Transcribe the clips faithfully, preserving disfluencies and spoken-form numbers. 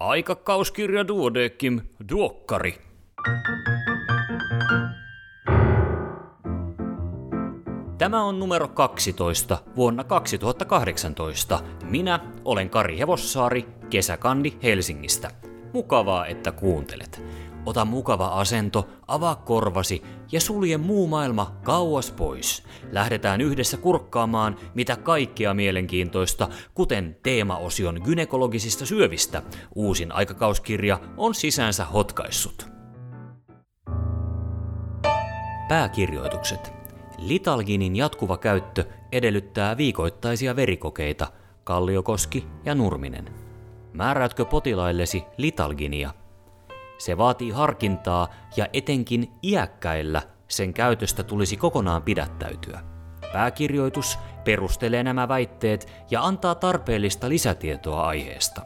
Aikakauskirja Duodekim, duokkari. Tämä on numero kaksitoista vuonna kaksituhattakahdeksantoista. Minä olen Kari Hevossaari, kesäkandi Helsingistä. Mukavaa, että kuuntelet. Ota mukava asento, avaa korvasi ja sulje muu maailma kauas pois. Lähdetään yhdessä kurkkaamaan, mitä kaikkea mielenkiintoista, kuten teemaosion gynekologisista syövistä, uusin aikakauskirja on sisäänsä hotkaissut. Pääkirjoitukset. Litalginin jatkuva käyttö edellyttää viikoittaisia verikokeita, Kalliokoski ja Nurminen. Määräätkö potilaillesi Litalginia? Se vaatii harkintaa ja etenkin iäkkäillä sen käytöstä tulisi kokonaan pidättäytyä. Pääkirjoitus perustelee nämä väitteet ja antaa tarpeellista lisätietoa aiheesta.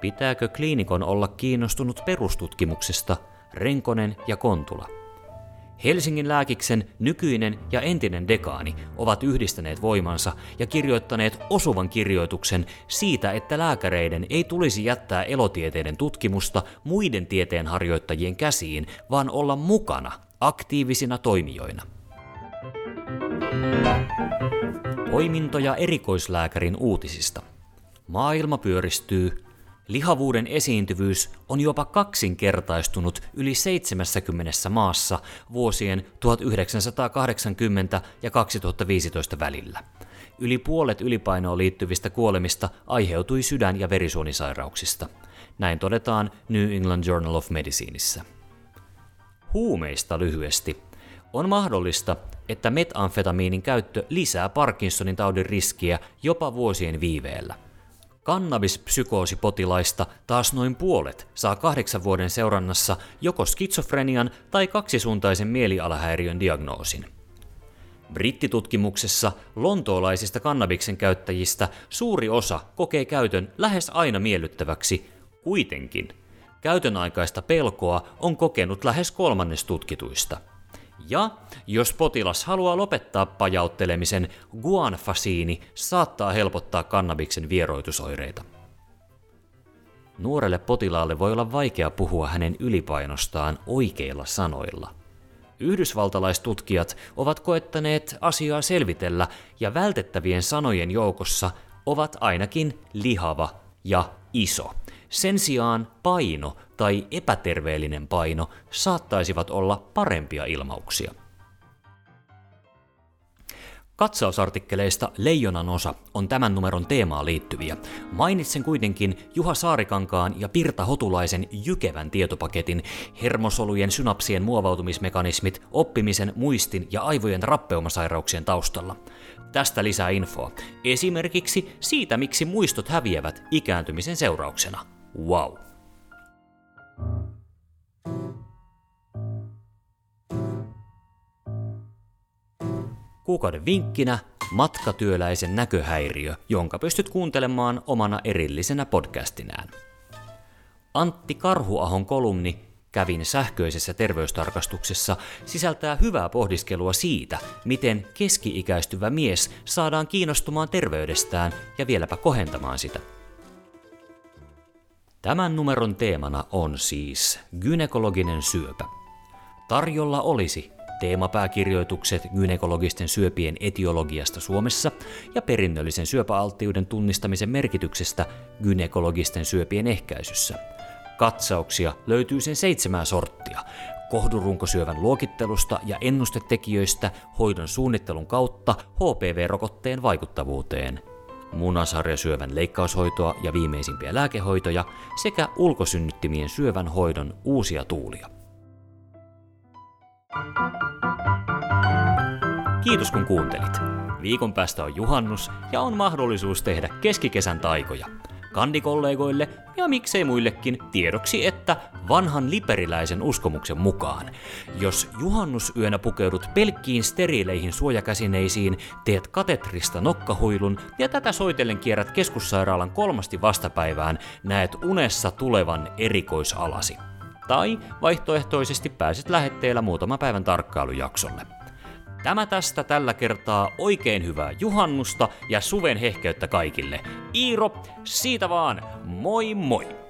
Pitääkö kliinikon olla kiinnostunut perustutkimuksesta, Renkonen ja Kontula? Helsingin lääkiksen nykyinen ja entinen dekaani ovat yhdistäneet voimansa ja kirjoittaneet osuvan kirjoituksen siitä, että lääkäreiden ei tulisi jättää elotieteiden tutkimusta muiden tieteenharjoittajien käsiin, vaan olla mukana aktiivisina toimijoina. Poimintoja erikoislääkärin uutisista. Maailma pyöristyy. Lihavuuden esiintyvyys on jopa kaksinkertaistunut yli seitsemässäkymmenessä maassa vuosien tuhatyhdeksänsataakahdeksankymmentä ja kaksituhattaviisitoista välillä. Yli puolet ylipainoon liittyvistä kuolemista aiheutui sydän- ja verisuonisairauksista. Näin todetaan New England Journal of Medicineissa. Huumeista lyhyesti. On mahdollista, että metamfetamiinin käyttö lisää Parkinsonin taudin riskiä jopa vuosien viiveellä. Kannabispsykoosipotilaista taas noin puolet saa kahdeksan vuoden seurannassa joko skitsofrenian tai kaksisuuntaisen mielialahäiriön diagnoosin. Brittitutkimuksessa lontoolaisista kannabiksen käyttäjistä suuri osa kokee käytön lähes aina miellyttäväksi, kuitenkin käytön aikaista pelkoa on kokenut lähes kolmannes tutkituista. Ja jos potilas haluaa lopettaa pajauttelemisen, guanfasiini saattaa helpottaa kannabiksen vieroitusoireita. Nuorelle potilaalle voi olla vaikea puhua hänen ylipainostaan oikeilla sanoilla. Yhdysvaltalaistutkijat ovat koettaneet asiaa selvitellä ja vältettävien sanojen joukossa ovat ainakin lihava ja iso. Sen sijaan paino tai epäterveellinen paino saattaisivat olla parempia ilmauksia. Katsausartikkeleista leijonan osa on tämän numeron teemaan liittyviä. Mainitsen kuitenkin Juha Saarikankaan ja Pirta Hotulaisen jykevän tietopaketin hermosolujen synapsien muovautumismekanismit oppimisen, muistin ja aivojen rappeumasairauksien taustalla. Tästä lisää infoa. Esimerkiksi siitä, miksi muistot häviävät ikääntymisen seurauksena. Wow. Kuukauden vinkkinä matkatyöläisen näköhäiriö, jonka pystyt kuuntelemaan omana erillisenä podcastinään. Antti Karhuahon kolumni Kävin sähköisessä terveystarkastuksessa sisältää hyvää pohdiskelua siitä, miten keski-ikäistyvä mies saadaan kiinnostumaan terveydestään ja vieläpä kohentamaan sitä. Tämän numeron teemana on siis gynekologinen syöpä. Tarjolla olisi teemapääkirjoitukset gynekologisten syöpien etiologiasta Suomessa ja perinnöllisen syöpäalttiuden tunnistamisen merkityksestä gynekologisten syöpien ehkäisyssä. Katsauksia löytyy sen seitsemää sorttia. Kohdunrunkosyövän luokittelusta ja ennustetekijöistä hoidon suunnittelun kautta H P V-rokotteen vaikuttavuuteen, munasarjasyövän leikkaushoitoa ja viimeisimpiä lääkehoitoja sekä ulkosynnyttimien syövän hoidon uusia tuulia. Kiitos kun kuuntelit. Viikon päästä on juhannus ja on mahdollisuus tehdä keskikesän taikoja. Kandikollegoille ja miksei muillekin tiedoksi, että vanhan liperiläisen uskomuksen mukaan, jos juhannusyönä pukeudut pelkkiin steriileihin suojakäsineisiin, teet katetrista nokkahuilun ja tätä soitellen kierrät keskussairaalan kolmasti vastapäivään, näet unessa tulevan erikoisalasi. Tai vaihtoehtoisesti pääset lähetteellä muutaman päivän tarkkailujaksolle. Tämä tästä tällä kertaa. Oikein hyvää juhannusta ja suven hehkeyttä kaikille. Iiro, siitä vaan, moi moi!